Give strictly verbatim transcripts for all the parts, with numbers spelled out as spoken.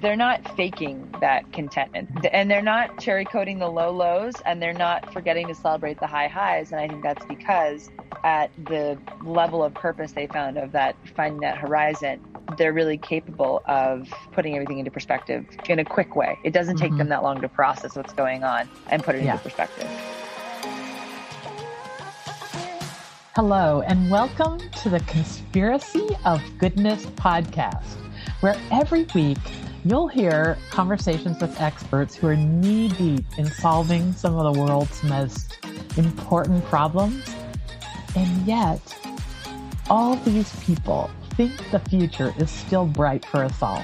they're not faking that contentment, and they're not cherry coding the low lows, and they're not forgetting to celebrate the high highs. And I think that's because at the level of purpose they found of that, finding that horizon, they're really capable of putting everything into perspective in a quick way. It doesn't take mm-hmm. them that long to process what's going on and put it yeah. into perspective. Hello, and welcome to the Conspiracy of Goodness podcast, where every week you'll hear conversations with experts who are knee-deep in solving some of the world's most important problems. And yet, all these people think the future is still bright for us all.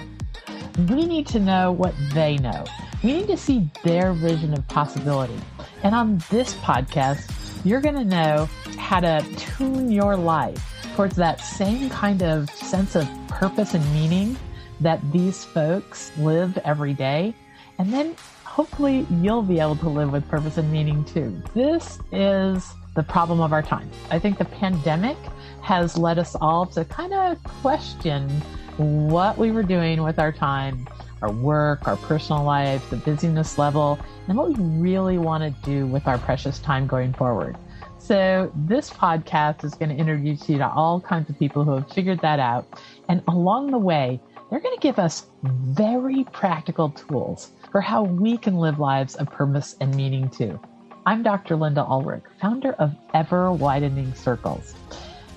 We need to know what they know. We need to see their vision of possibility. And on this podcast, you're going to know how to tune your life towards that same kind of sense of purpose and meaning that these folks live every day. And then hopefully you'll be able to live with purpose and meaning too. This is the problem of our time. I think the pandemic has led us all to kind of question what we were doing with our time, our work, our personal life, the busyness level, and what we really want to do with our precious time going forward. So this podcast is going to introduce you to all kinds of people who have figured that out. And along the way, they're going to give us very practical tools for how we can live lives of purpose and meaning too. I'm Doctor Linda Ulrich, founder of Ever Widening Circles.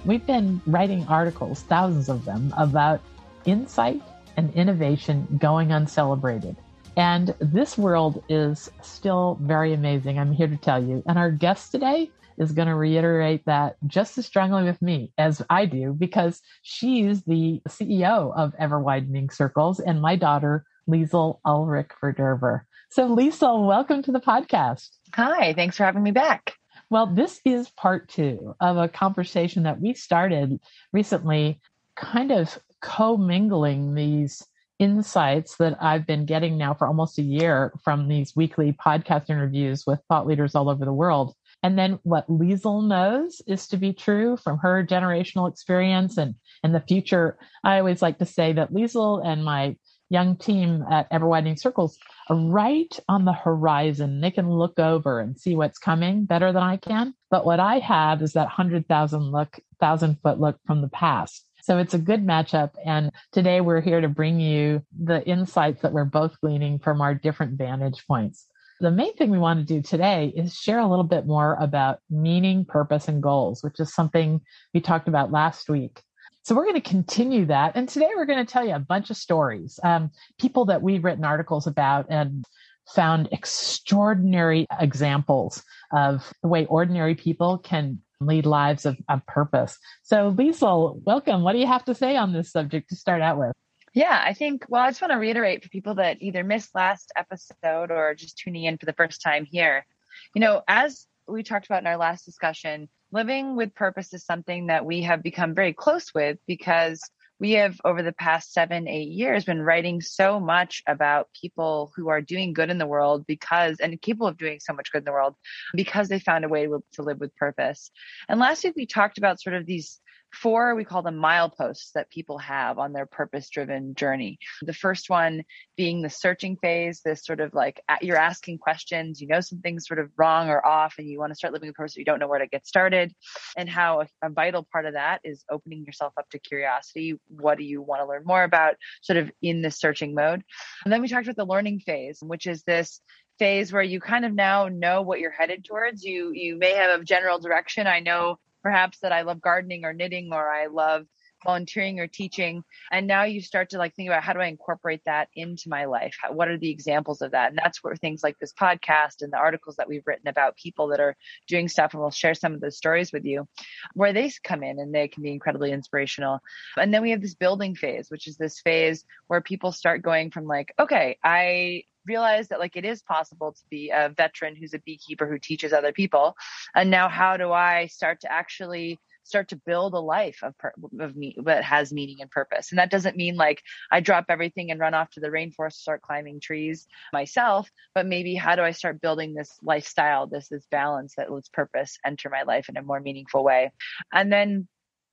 We've been writing articles, thousands of them, about insight and innovation going uncelebrated. And this world is still very amazing, I'm here to tell you. And our guest today is going to reiterate that just as strongly with me as I do, because she's the C E O of Ever Widening Circles and my daughter, Liesl Ulrich-Verderber. So Liesl, welcome to the podcast. Hi, thanks for having me back. Well, this is part two of a conversation that we started recently, kind of co-mingling these insights that I've been getting now for almost a year from these weekly podcast interviews with thought leaders all over the world. And then what Liesl knows is to be true from her generational experience and, and the future. I always like to say that Liesl and my young team at Ever Widening Circles are right on the horizon. They can look over and see what's coming better than I can. But what I have is that one hundred thousand look, thousand foot look from the past. So it's a good matchup. And today we're here to bring you the insights that we're both gleaning from our different vantage points. The main thing we want to do today is share a little bit more about meaning, purpose, and goals, which is something we talked about last week. So we're going to continue that. And today we're going to tell you a bunch of stories, um, people that we've written articles about and found extraordinary examples of the way ordinary people can lead lives of, of purpose. So Liesl, welcome. What do you have to say on this subject to start out with? Yeah, I think, well, I just want to reiterate for people that either missed last episode or just tuning in for the first time here, you know, as we talked about in our last discussion, living with purpose is something that we have become very close with because we have over the past seven, eight years been writing so much about people who are doing good in the world because, and capable of doing so much good in the world because they found a way to, to live with purpose. And last week we talked about sort of these four, we call them mileposts that people have on their purpose-driven journey. The first one being the searching phase, this sort of like you're asking questions, you know, something's sort of wrong or off and you want to start living with purpose, but you don't know where to get started. And how a, a vital part of that is opening yourself up to curiosity. What do you want to learn more about sort of in the searching mode? And then we talked about the learning phase, which is this phase where you kind of now know what you're headed towards. You, you may have a general direction. I know perhaps that I love gardening or knitting, or I love volunteering or teaching. And now you start to like think about how do I incorporate that into my life? How, what are the examples of that? And that's where things like this podcast and the articles that we've written about people that are doing stuff, and we'll share some of those stories with you, where they come in and they can be incredibly inspirational. And then we have this building phase, which is this phase where people start going from like, okay, I realize that like it is possible to be a veteran who's a beekeeper who teaches other people. And now how do I start to actually start to build a life of, of me that has meaning and purpose? And that doesn't mean like I drop everything and run off to the rainforest, start climbing trees myself, but maybe how do I start building this lifestyle, this, this balance that lets purpose enter my life in a more meaningful way? And then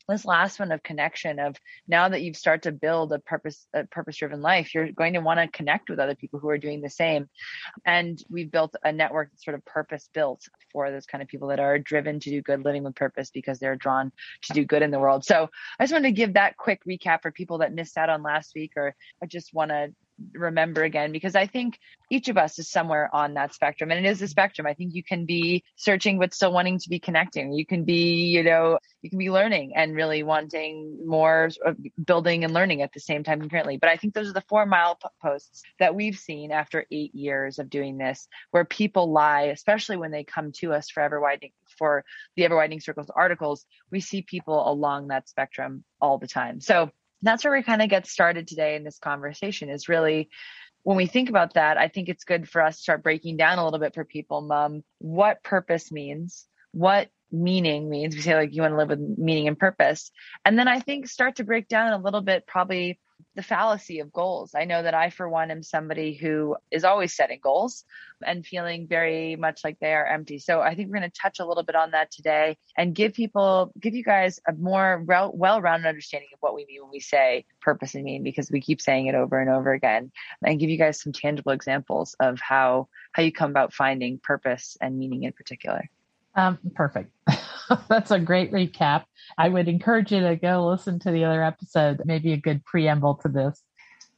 this last one of connection, of now that you've started to build a purpose, a purpose-driven life, you're going to want to connect with other people who are doing the same. And we've built a network that's sort of purpose-built for those kind of people that are driven to do good, living with purpose, because they're drawn to do good in the world. So I just wanted to give that quick recap for people that missed out on last week, or I just want to remember again, because I think each of us is somewhere on that spectrum, and it is a spectrum. I think you can be searching, but still wanting to be connecting. You can be, you know, you can be learning and really wanting more, building and learning at the same time concurrently. But I think those are the four mileposts that we've seen after eight years of doing this, where people lie, especially when they come to us for Ever Widening, for the Ever Widening Circles articles. We see people along that spectrum all the time. So that's where we kind of get started today in this conversation, is really when we think about that, I think it's good for us to start breaking down a little bit for people, mom, what purpose means, what meaning means. We say, like, you want to live with meaning and purpose. And then I think start to break down a little bit, probably the fallacy of goals. I know that I, for one, am somebody who is always setting goals and feeling very much like they are empty. So I think we're going to touch a little bit on that today and give people, give you guys a more well-rounded understanding of what we mean when we say purpose and mean, because we keep saying it over and over again, and give you guys some tangible examples of how, how you come about finding purpose and meaning in particular. Um, perfect. That's a great recap. I would encourage you to go listen to the other episode, maybe a good preamble to this.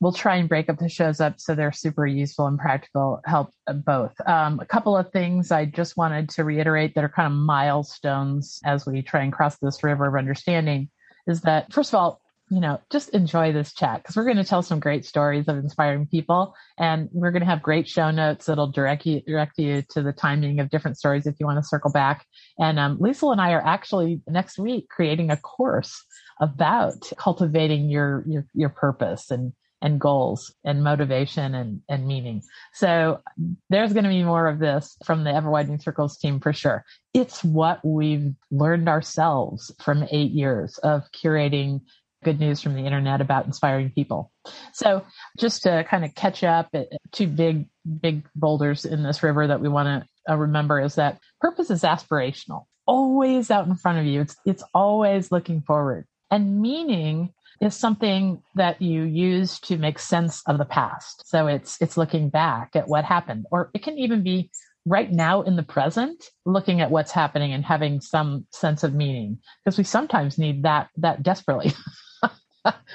We'll try and break up the shows up so they're super useful and practical, help both. Um, a couple of things I just wanted to reiterate that are kind of milestones as we try and cross this river of understanding is that, first of all, you know, just enjoy this chat, because we're going to tell some great stories of inspiring people, and we're going to have great show notes that'll direct you, direct you to the timing of different stories if you want to circle back. And um, Liesl and I are actually next week creating a course about cultivating your your, your purpose and and goals and motivation and, and meaning. So there's going to be more of this from the Ever Widening Circles team for sure. It's what we've learned ourselves from eight years of curating good news from the internet about inspiring people. So just to kind of catch up, two big, big boulders in this river that we want to remember is that purpose is aspirational, always out in front of you. It's, it's always looking forward. And meaning is something that you use to make sense of the past. So it's, it's looking back at what happened, or it can even be right now in the present, looking at what's happening and having some sense of meaning, because we sometimes need that, that desperately.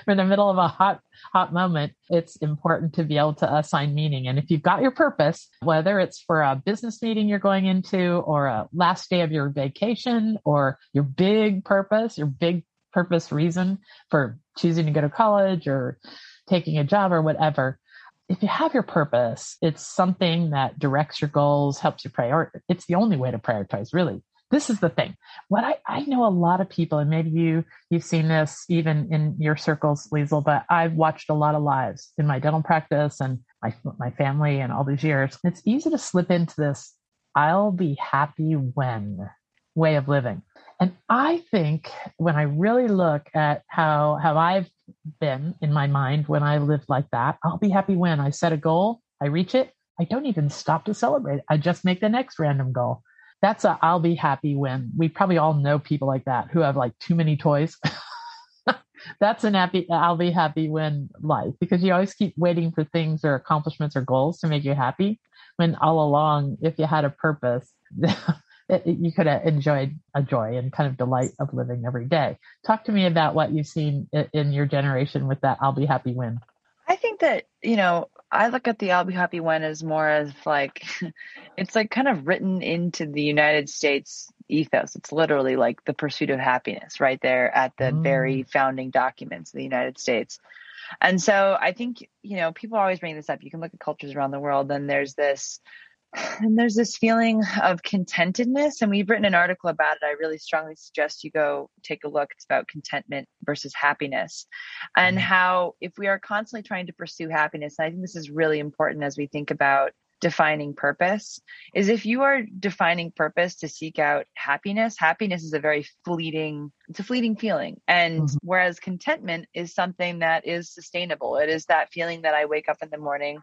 We're in the middle of a hot, hot moment. It's important to be able to assign meaning. And if you've got your purpose, whether it's for a business meeting you're going into, or a last day of your vacation, or your big purpose, your big purpose reason for choosing to go to college or taking a job or whatever, if you have your purpose, it's something that directs your goals, helps you prioritize. It's the only way to prioritize, really. This is the thing. What I, I know a lot of people, and maybe you, you've seen this even in your circles, Liesl, but I've watched a lot of lives in my dental practice and my, my family and all these years. It's easy to slip into this, I'll be happy when way of living. And I think when I really look at how, how I've been in my mind when I lived like that, I'll be happy when I set a goal, I reach it. I don't even stop to celebrate it. I just make the next random goal. That's a I'll be happy when. We probably all know people like that who have like too many toys. That's an happy I'll be happy when life, because you always keep waiting for things or accomplishments or goals to make you happy. When all along, if you had a purpose, it, it, you could have enjoyed a joy and kind of delight of living every day. Talk to me about what you've seen in, in your generation with that I'll be happy when. I think that, you know, I look at the I'll be happy when as more as like, it's like kind of written into the United States ethos. It's literally like the pursuit of happiness right there at the mm. very founding documents of the United States. And so I think, you know, people always bring this up. You can look at cultures around the world, and there's this, and there's this feeling of contentedness. And we've written an article about it. I really strongly suggest you go take a look. It's about contentment versus happiness, and how if we are constantly trying to pursue happiness, and I think this is really important as we think about defining purpose is if you are defining purpose to seek out happiness, happiness is a very fleeting, it's a fleeting feeling. And mm-hmm. whereas contentment is something that is sustainable. It is that feeling that I wake up in the morning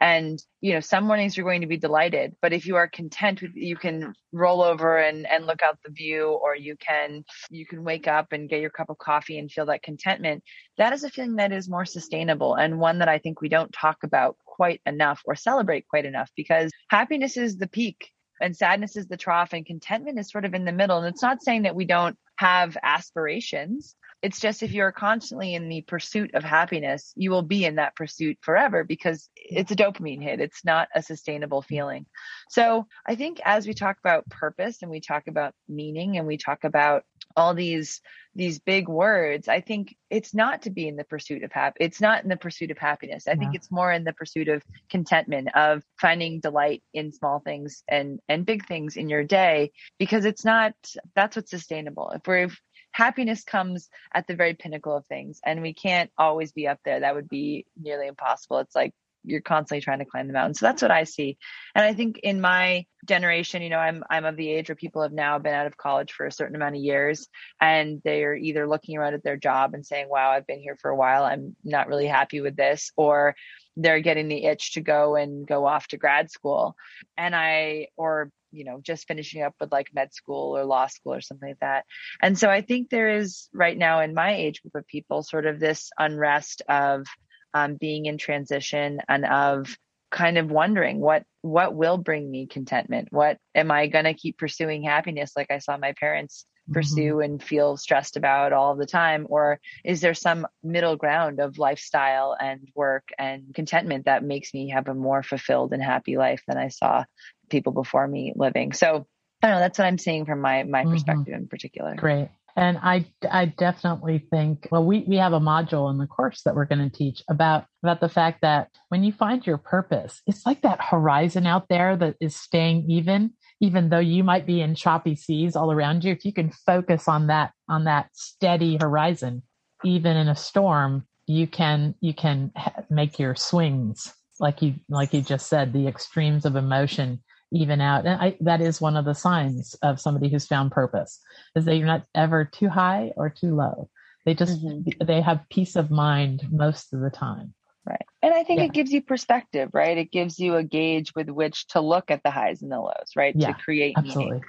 and, you know, some mornings you're going to be delighted, but if you are content with, you can roll over and, and look out the view, or you can, you can wake up and get your cup of coffee and feel that contentment. That is a feeling that is more sustainable and one that I think we don't talk about quite enough or celebrate quite enough, because happiness is the peak and sadness is the trough and contentment is sort of in the middle. And it's not saying that we don't have aspirations. It's just if you're constantly in the pursuit of happiness, you will be in that pursuit forever because it's a dopamine hit. It's not a sustainable feeling. So I think as we talk about purpose and we talk about meaning and we talk about all these these big words, I think it's not to be in the pursuit of hap- it's not in the pursuit of happiness. I yeah. think it's more in the pursuit of contentment, of finding delight in small things and and big things in your day, because it's not, that's what's sustainable. If we're if happiness comes at the very pinnacle of things, and we can't always be up there. That would be nearly impossible. It's like you're constantly trying to climb the mountain. So that's what I see. And I think in my generation, you know, I'm, I'm of the age where people have now been out of college for a certain amount of years, and they're either looking around at their job and saying, wow, I've been here for a while. I'm not really happy with this. Or they're getting the itch to go and go off to grad school. And I, or, you know, just finishing up with like med school or law school or something like that. And so I think there is right now in my age group of people, sort of this unrest of, Um, being in transition and of kind of wondering what, what will bring me contentment? What am I going to keep pursuing happiness? Like I saw my parents mm-hmm. pursue and feel stressed about all the time, or is there some middle ground of lifestyle and work and contentment that makes me have a more fulfilled and happy life than I saw people before me living? So I don't know, that's what I'm seeing from my, my mm-hmm. perspective in particular. Great. And I, I definitely think, well, we, we have a module in the course that we're going to teach about, about the fact that when you find your purpose, it's like that horizon out there that is staying even, even though you might be in choppy seas all around you. If you can focus on that, on that steady horizon, even in a storm, you can, you can make your swings, like you, like you just said, the extremes of emotion even out. And I, that is one of the signs of somebody who's found purpose, is that you're not ever too high or too low. They just, mm-hmm. they have peace of mind most of the time. Right. And I think yeah. it gives you perspective, right? It gives you a gauge with which to look at the highs and the lows, right? Yeah, to create absolutely. meaning,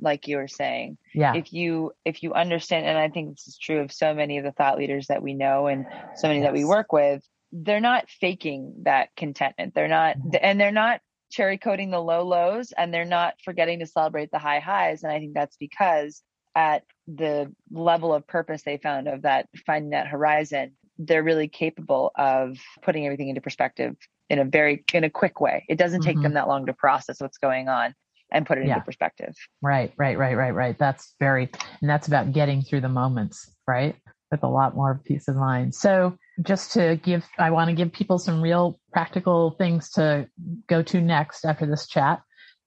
like you were saying. Yeah. If you, if you understand, and I think this is true of so many of the thought leaders that we know and so many yes. that we work with, they're not faking that contentment. They're not, mm-hmm. and they're not cherry coating the low lows, and they're not forgetting to celebrate the high highs. And I think that's because at the level of purpose they found, of that finding that horizon, they're really capable of putting everything into perspective in a very, in a quick way. It doesn't take mm-hmm. them that long to process what's going on and put it yeah. into perspective. Right, right, right, right, right. That's very, and that's about getting through the moments, right? With a lot more peace of mind. So just to give, I want to give people some real practical things to go to next after this chat.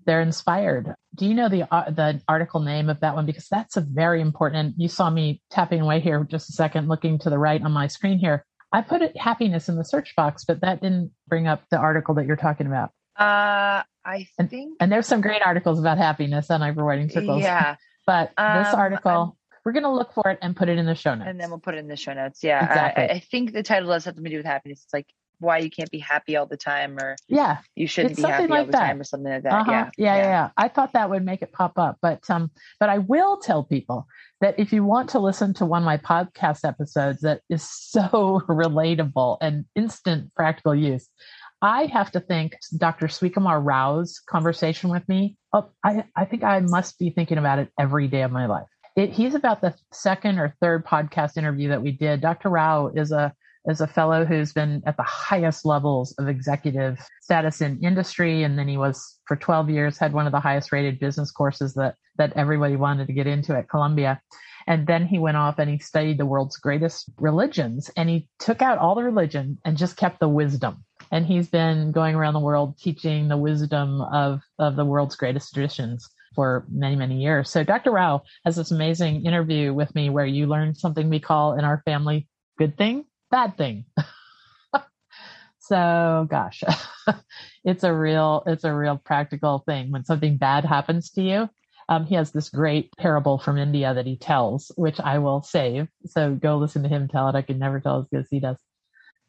They're inspired. Do you know the uh, the article name of that one? Because that's a very important, and you saw me tapping away here just a second, looking to the right on my screen here. I put it, happiness in the search box, but that didn't bring up the article that you're talking about. Uh, I think. And, and there's some great articles about happiness on Ever Widening Circles. Yeah. But this um, article... I'm- We're going to look for it and put it in the show notes. And then we'll put it in the show notes. Yeah. Exactly. I, I think the title has something to do with happiness. It's like why you can't be happy all the time, or yeah, you shouldn't it's be happy like all the that. time, or something like that. Uh-huh. Yeah. Yeah, yeah. Yeah. I thought that would make it pop up, but, um, but I will tell people that if you want to listen to one of my podcast episodes that is so relatable and instant practical use, I have to thank Doctor Srikumar Rao's conversation with me. Oh, I, I think I must be thinking about it every day of my life. It, he's about the second or third podcast interview that we did. Doctor Rao is a is a fellow who's been at the highest levels of executive status in industry. And then he was, for twelve years, had one of the highest rated business courses that, that everybody wanted to get into at Columbia. And then he went off and he studied the world's greatest religions. And he took out all the religion and just kept the wisdom. And he's been going around the world teaching the wisdom of, of the world's greatest traditions for many, many years. So Doctor Rao has this amazing interview with me where you learn something we call in our family, good thing, bad thing. So gosh, it's a real, it's a real practical thing. When something bad happens to you, um, he has this great parable from India that he tells, which I will save. So go listen to him tell it. I could never tell as good as he does.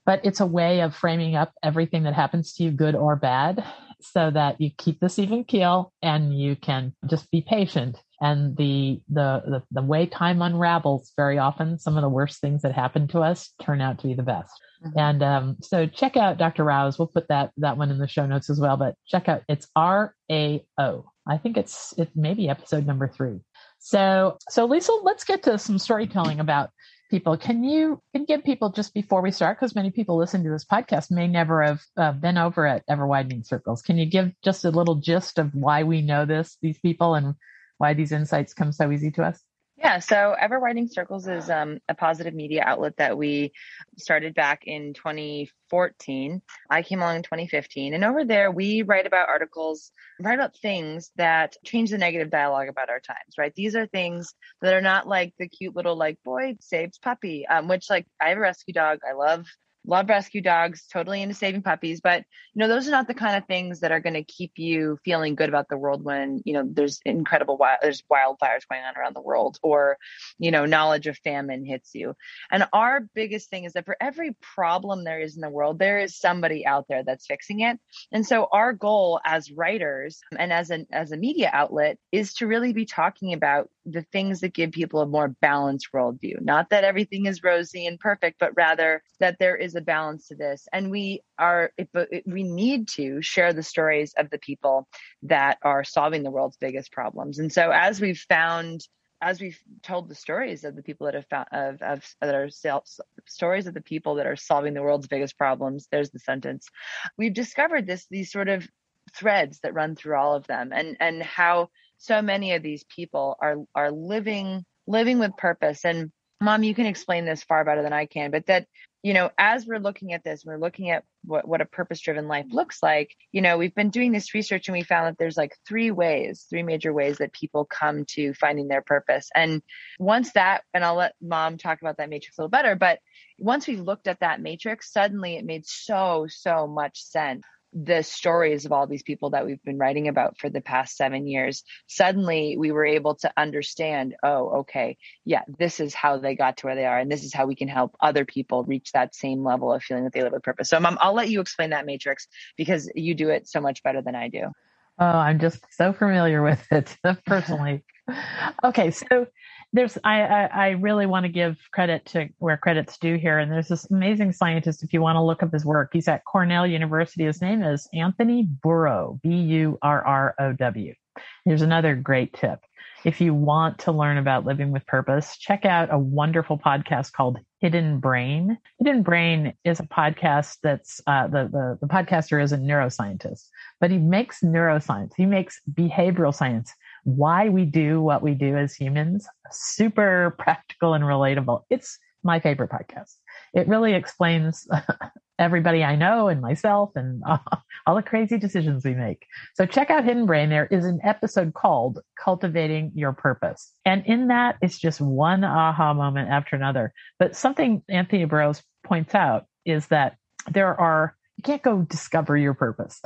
But it's a way of framing up everything that happens to you, good or bad, so that you keep this even keel and you can just be patient. And the, the the the way time unravels, very often some of the worst things that happen to us turn out to be the best. Mm-hmm. And um, so check out Doctor Rao's. We'll put that that one in the show notes as well. But check out, it's R A O. I think it's it maybe episode number three. So so Liesl, let's get to some storytelling about people. Can you can give people, just before we start, because many people listening to this podcast may never have uh, been over at Ever Widening Circles. Can you give just a little gist of why we know this, these people, and why these insights come so easy to us? Yeah, so Ever Widening Circles is um, a positive media outlet that we started back in twenty fourteen. I came along in twenty fifteen. And over there, we write about articles, write about things that change the negative dialogue about our times, right? These are things that are not like the cute little, like, boy saves puppy, um, which, like, I have a rescue dog. I love Love rescue dogs, totally into saving puppies. But, you know, those are not the kind of things that are going to keep you feeling good about the world when, you know, there's incredible, wild, there's wildfires going on around the world, or, you know, knowledge of famine hits you. And our biggest thing is that for every problem there is in the world, there is somebody out there that's fixing it. And so our goal as writers and as an, as a media outlet is to really be talking about the things that give people a more balanced worldview. Not that everything is rosy and perfect, but rather that there is a balance to this. And we are, it, it, we need to share the stories of the people that are solving the world's biggest problems. And so as we've found, as we've told the stories of the people that have found, of, of, that are self, stories of the people that are solving the world's biggest problems, there's the sentence, we've discovered this, these sort of threads that run through all of them, and, and how so many of these people are are living living with purpose. And Mom, you can explain this far better than I can, but that, you know, as we're looking at this, we're looking at what, what a purpose-driven life looks like. You know, we've been doing this research and we found that there's like three ways, three major ways that people come to finding their purpose. And once that, and I'll let Mom talk about that matrix a little better, but once we looked at that matrix, suddenly it made so, so much sense. The stories of all these people that we've been writing about for the past seven years, suddenly we were able to understand, oh, okay, yeah, this is how they got to where they are. And this is how we can help other people reach that same level of feeling that they live with purpose. So Mom, I'll let you explain that matrix because you do it so much better than I do. Oh, I'm just so familiar with it personally. Okay. So there's, I, I, I really want to give credit to where credit's due here. And there's this amazing scientist, if you want to look up his work, he's at Cornell University. His name is Anthony Burrow, B U R R O W. Here's another great tip. If you want to learn about living with purpose, check out a wonderful podcast called Hidden Brain. Hidden Brain is a podcast that's, uh, the, the, the podcaster is a neuroscientist, but he makes neuroscience. He makes behavioral science, why we do what we do as humans, super practical and relatable. It's my favorite podcast. It really explains everybody I know and myself and uh, all the crazy decisions we make. So check out Hidden Brain. There is an episode called Cultivating Your Purpose. And in that, it's just one aha moment after another. But something Anthony Burrows points out is that there are, you can't go discover your purpose.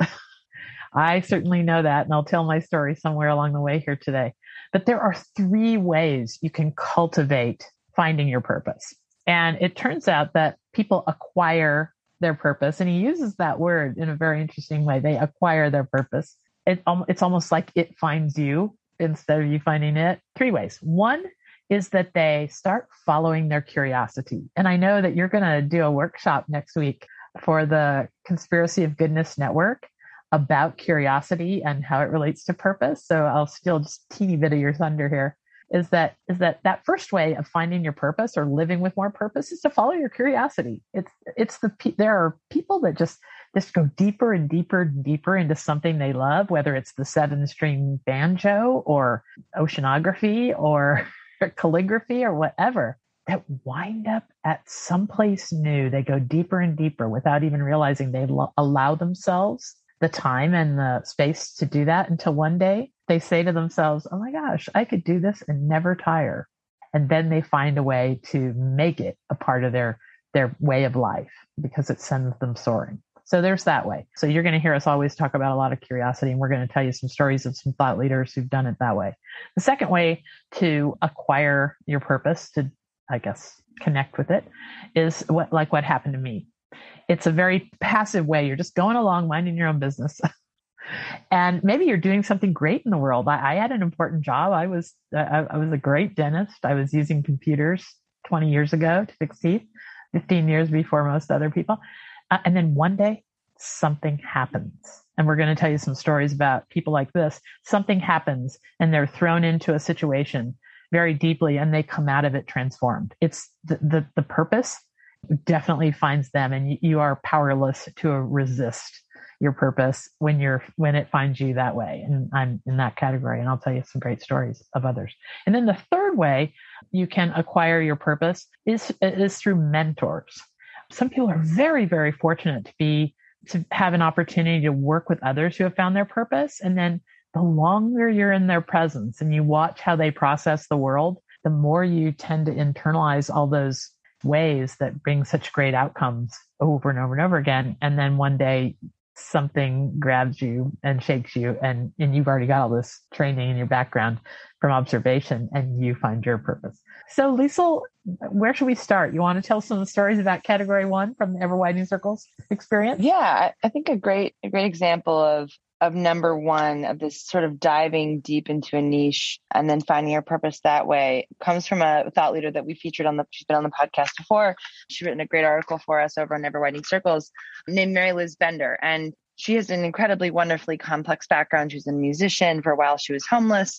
I certainly know that, and I'll tell my story somewhere along the way here today. But there are three ways you can cultivate finding your purpose. And it turns out that people acquire their purpose. And he uses that word in a very interesting way. They acquire their purpose. It, it's almost like it finds you instead of you finding it. Three ways. One is that they start following their curiosity. And I know that you're going to do a workshop next week for the Conspiracy of Goodness Network about curiosity and how it relates to purpose. So I'll steal just a teeny bit of your thunder here. Is that is that that first way of finding your purpose or living with more purpose is to follow your curiosity. It's it's the there are people that just just go deeper and deeper and deeper into something they love, whether it's the seven string banjo or oceanography or calligraphy or whatever, that wind up at someplace new. They go deeper and deeper without even realizing they lo- allow themselves the time and the space to do that until one day they say to themselves, oh my gosh, I could do this and never tire. And then they find a way to make it a part of their, their way of life because it sends them soaring. So there's that way. So you're going to hear us always talk about a lot of curiosity, and we're going to tell you some stories of some thought leaders who've done it that way. The second way to acquire your purpose, to, I guess, connect with it, is what like what happened to me. It's a very passive way. You're just going along, minding your own business. And maybe you're doing something great in the world. I, I had an important job. I was I, I was a great dentist. I was using computers twenty years ago to fix teeth, fifteen years before most other people. Uh, and then one day, something happens. And we're going to tell you some stories about people like this. Something happens, and they're thrown into a situation very deeply, and they come out of it transformed. It's the the, the purpose definitely finds them, and you, you are powerless to resist your purpose when you're when it finds you that way. And I'm in that category, and I'll tell you some great stories of others. And then the third way you can acquire your purpose is is through mentors. Some people are very, very fortunate to be to have an opportunity to work with others who have found their purpose. And then the longer you're in their presence and you watch how they process the world, the more you tend to internalize all those ways that bring such great outcomes over and over and over again. And then one day something grabs you and shakes you, and, and you've already got all this training in your background from observation, and you find your purpose. So Liesl, where should we start? You want to tell some of the stories about category one from the Ever Widening Circles experience? Yeah, I think a great, a great example of, of number one, of this sort of diving deep into a niche and then finding your purpose that way, comes from a thought leader that we featured on the, she's been on the podcast before. She's written a great article for us over on Ever Widening Circles named Mary Liz Bender. And she has an incredibly, wonderfully complex background. She's a musician. For a while, she was homeless.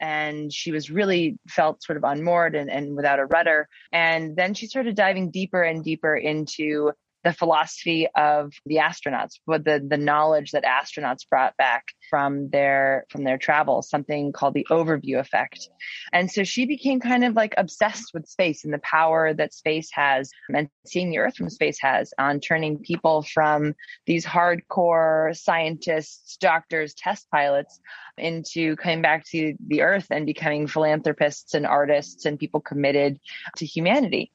And she was really felt sort of unmoored and, and without a rudder. And then she started diving deeper and deeper into the philosophy of the astronauts, but the, the knowledge that astronauts brought back from their from their travels, something called the overview effect. And so she became kind of like obsessed with space and the power that space has, and seeing the Earth from space has on turning people from these hardcore scientists, doctors, test pilots into coming back to the Earth and becoming philanthropists and artists and people committed to humanity.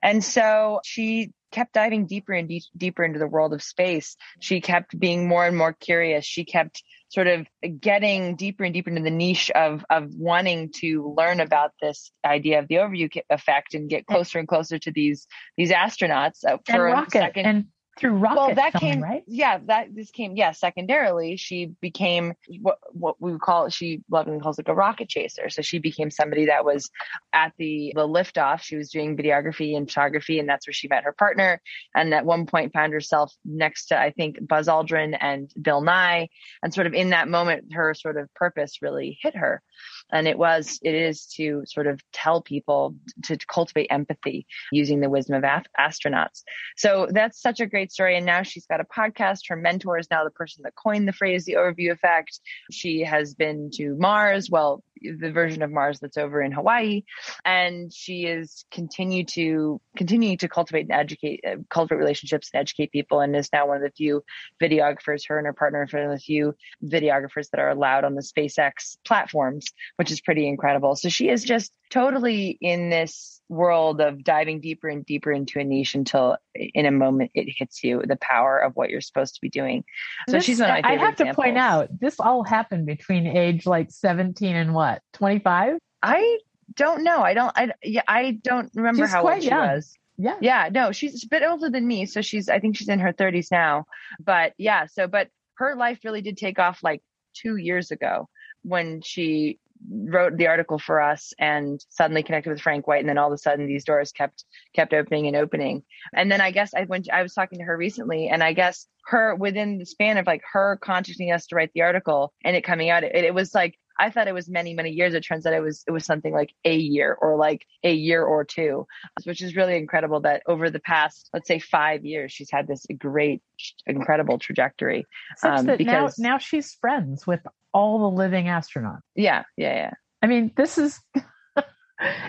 And so she kept diving deeper and de- deeper into the world of space. She kept being more and more curious. She kept sort of getting deeper and deeper into the niche of of wanting to learn about this idea of the overview effect and get closer and closer to these these astronauts. Uh, for and rocket, a second. And through rocket well, that filming, came, right? Yeah, that this came, yeah, secondarily, she became what, what we would call, she lovingly calls it a rocket chaser. So she became somebody that was at the, the liftoff. She was doing videography and photography, and that's where she met her partner. And at one point found herself next to, I think, Buzz Aldrin and Bill Nye. And sort of in that moment, her sort of purpose really hit her. And it was, it is to sort of tell people to, to cultivate empathy using the wisdom of af- astronauts. So that's such a great story. And now she's got a podcast. Her mentor is now the person that coined the phrase, the overview effect. She has been to Mars. Well, the version of Mars that's over in Hawaii. And she is continue to continue to cultivate and educate, uh, cultivate relationships and educate people. And is now one of the few videographers, her and her partner, one of the few videographers that are allowed on the SpaceX platforms, which is pretty incredible. So she is just totally in this world of diving deeper and deeper into a niche until in a moment it hits you, the power of what you're supposed to be doing. So this, she's one of my favorite I have examples. To point out, this all happened between age like seventeen and what? twenty-five? I don't know. I don't, I, yeah, I don't remember she's how old she young. Was. Yeah. Yeah. No, she's a bit older than me. So she's, I think she's in her thirties now, but yeah. So, but her life really did take off like two years ago when she wrote the article for us and suddenly connected with Frank White. And then all of a sudden these doors kept, kept opening and opening. And then I guess I went, to, I was talking to her recently, and I guess her within the span of like her contacting us to write the article and it coming out, it, it was like, I thought it was many, many years. It turns out it was it was something like a year or like a year or two, which is really incredible that over the past, let's say five years, she's had this great, incredible trajectory. Such um, that because now, now she's friends with all the living astronauts. Yeah, yeah, yeah. I mean, this is,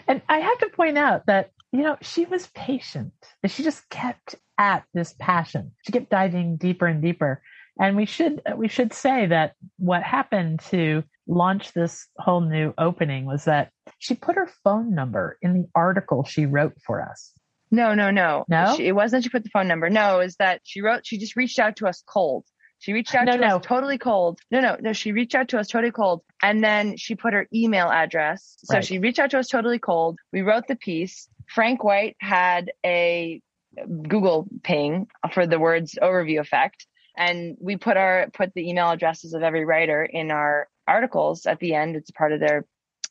and I have to point out that, you know, she was patient. She just kept at this passion. She kept diving deeper and deeper. And we should we should say that what happened to launch this whole new opening was that she put her phone number in the article she wrote for us. No, no, no. No? She, it wasn't that she put the phone number. No, it was that she wrote, she just reached out to us cold. She reached out no, to no. us totally cold. No, no, no. She reached out to us totally cold. And then she put her email address. So right. she reached out to us totally cold. We wrote the piece. Frank White had a Google ping for the words overview effect. And we put our, put the email addresses of every writer in our articles at the end. It's a part of their,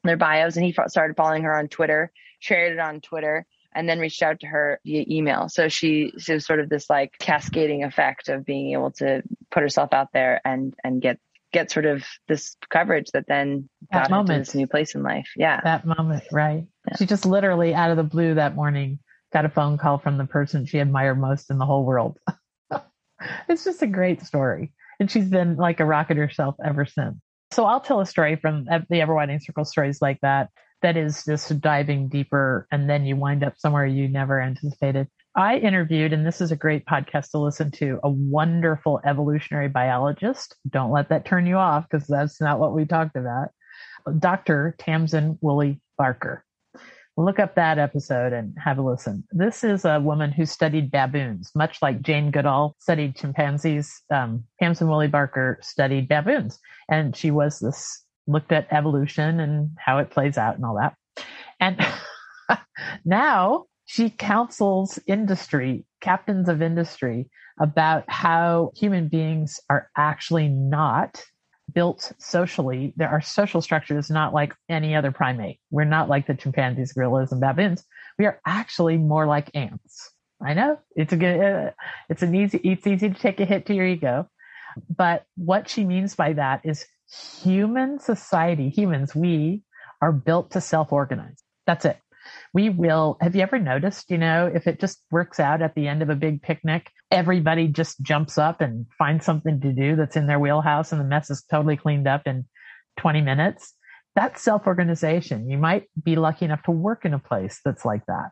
their bios. And he f- started following her on Twitter, shared it on Twitter, and then reached out to her via email. So she, so sort of this like cascading effect of being able to put herself out there and, and get, get sort of this coverage that then that got moment. Her to this new place in life. Yeah. That moment. Right. Yeah. She just literally out of the blue that morning, got a phone call from the person she admired most in the whole world. It's just a great story. And she's been like a rocket herself ever since. So I'll tell a story from the Ever Widening Circle, stories like that. That is just diving deeper, and then you wind up somewhere you never anticipated. I interviewed, and this is a great podcast to listen to, a wonderful evolutionary biologist. Don't let that turn you off, because that's not what we talked about. Doctor Tamsin Woolley Barker. Look up that episode and have a listen. This is a woman who studied baboons, much like Jane Goodall studied chimpanzees. Um, Tamsin Woolley Barker studied baboons, and she was this looked at evolution and how it plays out and all that. And now she counsels industry, captains of industry, about how human beings are actually not built socially. There are social structures not like any other primate. We're not like the chimpanzees, gorillas, and baboons. We are actually more like ants. I know it's a good, uh, it's an easy, it's easy to take a hit to your ego. But what she means by that is human society, humans, we are built to self-organize. That's it. We will. Have you ever noticed, you know, if it just works out at the end of a big picnic, everybody just jumps up and finds something to do that's in their wheelhouse and the mess is totally cleaned up in twenty minutes. That's self-organization. You might be lucky enough to work in a place that's like that.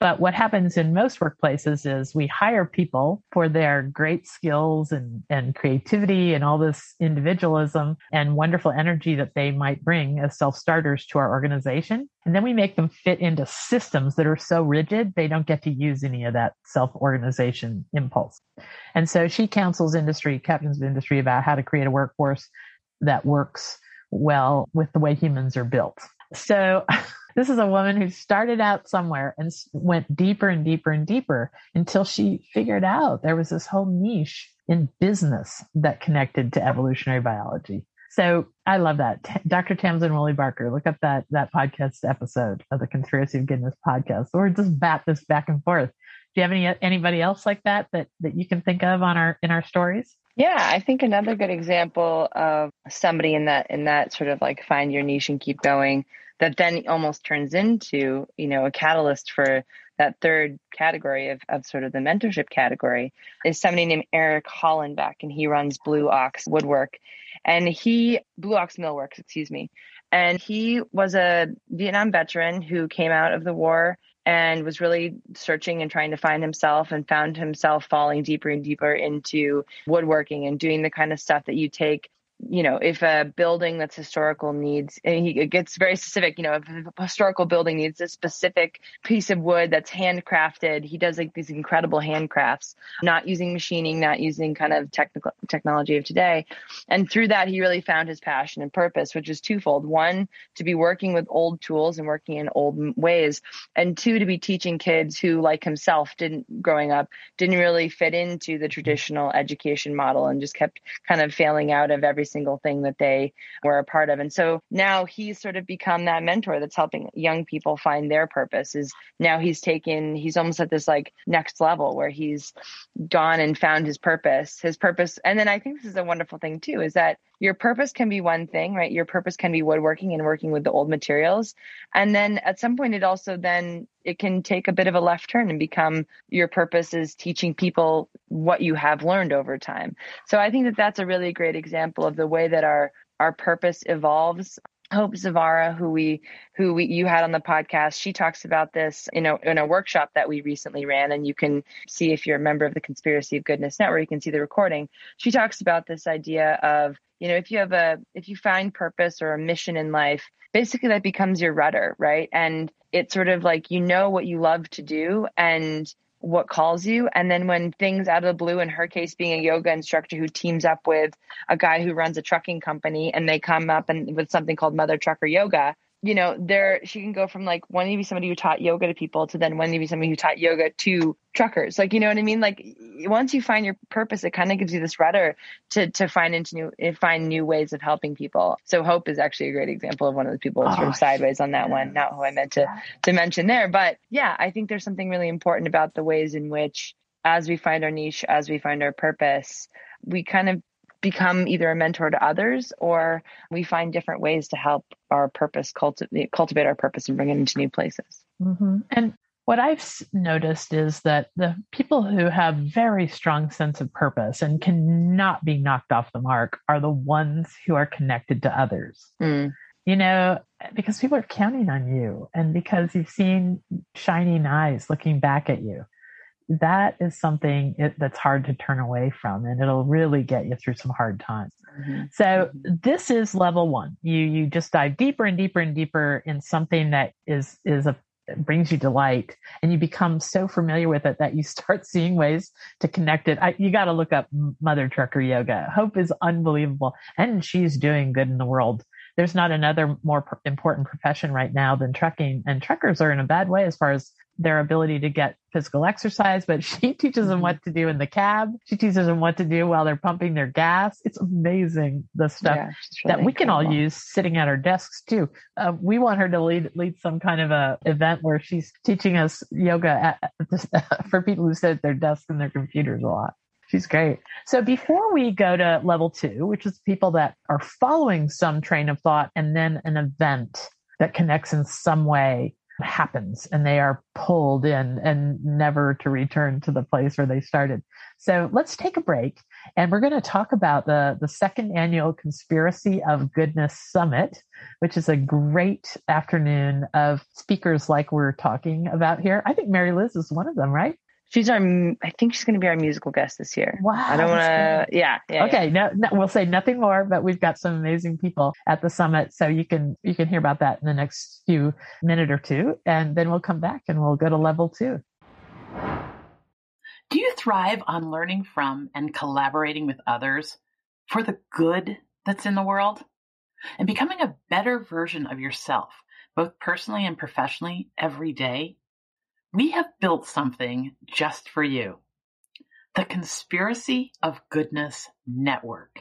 But what happens in most workplaces is we hire people for their great skills and, and creativity and all this individualism and wonderful energy that they might bring as self-starters to our organization. And then we make them fit into systems that are so rigid, they don't get to use any of that self-organization impulse. And so she counsels industry, captains of industry, about how to create a workforce that works well with the way humans are built. So this is a woman who started out somewhere and went deeper and deeper and deeper until she figured out there was this whole niche in business that connected to evolutionary biology. So I love that. T- Doctor Tamsin Woolley Barker, look up that, that podcast episode of the Conspiracy of Goodness podcast, or just bat this back and forth. Do you have any anybody else like that that, that you can think of on our in our stories? Yeah, I think another good example of somebody in that in that sort of like find your niche and keep going, that then almost turns into, you know, a catalyst for that third category of, of sort of the mentorship category, is somebody named Eric Hollenbeck, and he runs Blue Ox Woodwork, and he, Blue Ox Millworks, excuse me. And he was a Vietnam veteran who came out of the war and was really searching and trying to find himself, and found himself falling deeper and deeper into woodworking and doing the kind of stuff that you take, you know, if a building that's historical needs, and he it gets very specific, you know, if a historical building needs a specific piece of wood that's handcrafted, he does like these incredible handcrafts, not using machining, not using kind of technical technology of today. And through that, he really found his passion and purpose, which is twofold. One, to be working with old tools and working in old ways. And two, to be teaching kids who, like himself, didn't growing up, didn't really fit into the traditional education model and just kept kind of failing out of every single thing that they were a part of. And so now he's sort of become that mentor that's helping young people find their purpose. Is now he's taken, he's almost at this like next level where he's gone and found his purpose, his purpose. And then I think this is a wonderful thing too, is that your purpose can be one thing, right? Your purpose can be woodworking and working with the old materials. And then at some point it also then, it can take a bit of a left turn and become your purpose is teaching people what you have learned over time. So I think that that's a really great example of the way that our, our purpose evolves Hope Zavara, who we who we you had on the podcast, she talks about this in a in a workshop that we recently ran, and you can see, if you're a member of the Conspiracy of Goodness Network, you can see the recording. She talks about this idea of, you know, if you have a if you find purpose or a mission in life, basically that becomes your rudder, right? And it's sort of like, you know what you love to do and what calls you. And then when things out of the blue, in her case, being a yoga instructor who teams up with a guy who runs a trucking company, and they come up and with something called Mother Trucker Yoga, you know, there, she can go from like wanting to be somebody who taught yoga to people to then wanting to be somebody who taught yoga to truckers. Like, you know what I mean? Like, once you find your purpose, it kind of gives you this rudder to, to find into new, find new ways of helping people. So Hope is actually a great example of one of the people oh, sort of sideways on that one, not who I meant to, to mention there. But yeah, I think there's something really important about the ways in which, as we find our niche, as we find our purpose, we kind of become either a mentor to others, or we find different ways to help our purpose, cultivate, cultivate our purpose and bring it into new places. Mm-hmm. And what I've noticed is that the people who have very strong sense of purpose and cannot be knocked off the mark are the ones who are connected to others, mm. you know, because people are counting on you, and because you've seen shining eyes looking back at you. That is something it, that's hard to turn away from, and it'll really get you through some hard times. Mm-hmm. So mm-hmm. This is level one. You you just dive deeper and deeper and deeper in something that is is a brings you delight, and you become so familiar with it that you start seeing ways to connect it. I, you got to look up Mother Trucker Yoga. Hope is unbelievable, and she's doing good in the world. There's not another more pr- important profession right now than trucking, and truckers are in a bad way as far as their ability to get physical exercise, but she teaches them what to do in the cab. She teaches them what to do while they're pumping their gas. It's amazing, the stuff yeah, really that we can all use sitting at our desks too. Uh, we want her to lead, lead some kind of a event where she's teaching us yoga at, for people who sit at their desks and their computers a lot. She's great. So before we go to level two, which is people that are following some train of thought and then an event that connects in some way happens and they are pulled in and never to return to the place where they started. So let's take a break, and we're going to talk about the, the second annual Conspiracy of Goodness Summit, which is a great afternoon of speakers like we're talking about here. I think Mary Liz is one of them, right? She's our, I think she's going to be our musical guest this year. Wow. I don't want to, yeah, yeah. Okay. Yeah. No, no, we'll say nothing more, but we've got some amazing people at the summit. So you can, you can hear about that in the next few minute or two, and then we'll come back and we'll go to level two. Do you thrive on learning from and collaborating with others for the good that's in the world and becoming a better version of yourself, both personally and professionally, every day? We have built something just for you, the Conspiracy of Goodness Network.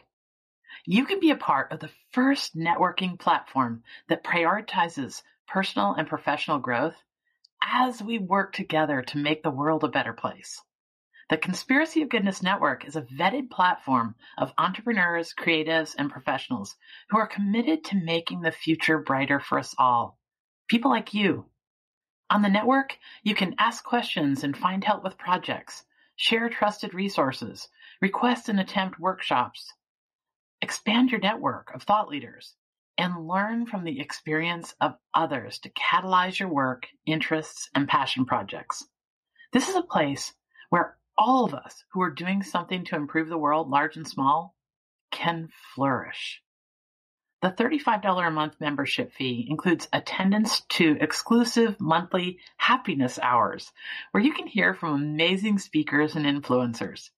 You can be a part of the first networking platform that prioritizes personal and professional growth as we work together to make the world a better place. The Conspiracy of Goodness Network is a vetted platform of entrepreneurs, creatives, and professionals who are committed to making the future brighter for us all, people like you. On the network, you can ask questions and find help with projects, share trusted resources, request and attempt workshops, expand your network of thought leaders, and learn from the experience of others to catalyze your work, interests, and passion projects. This is a place where all of us who are doing something to improve the world, large and small, can flourish. The thirty-five dollars a month membership fee includes attendance to exclusive monthly happiness hours, where you can hear from amazing speakers and influencers.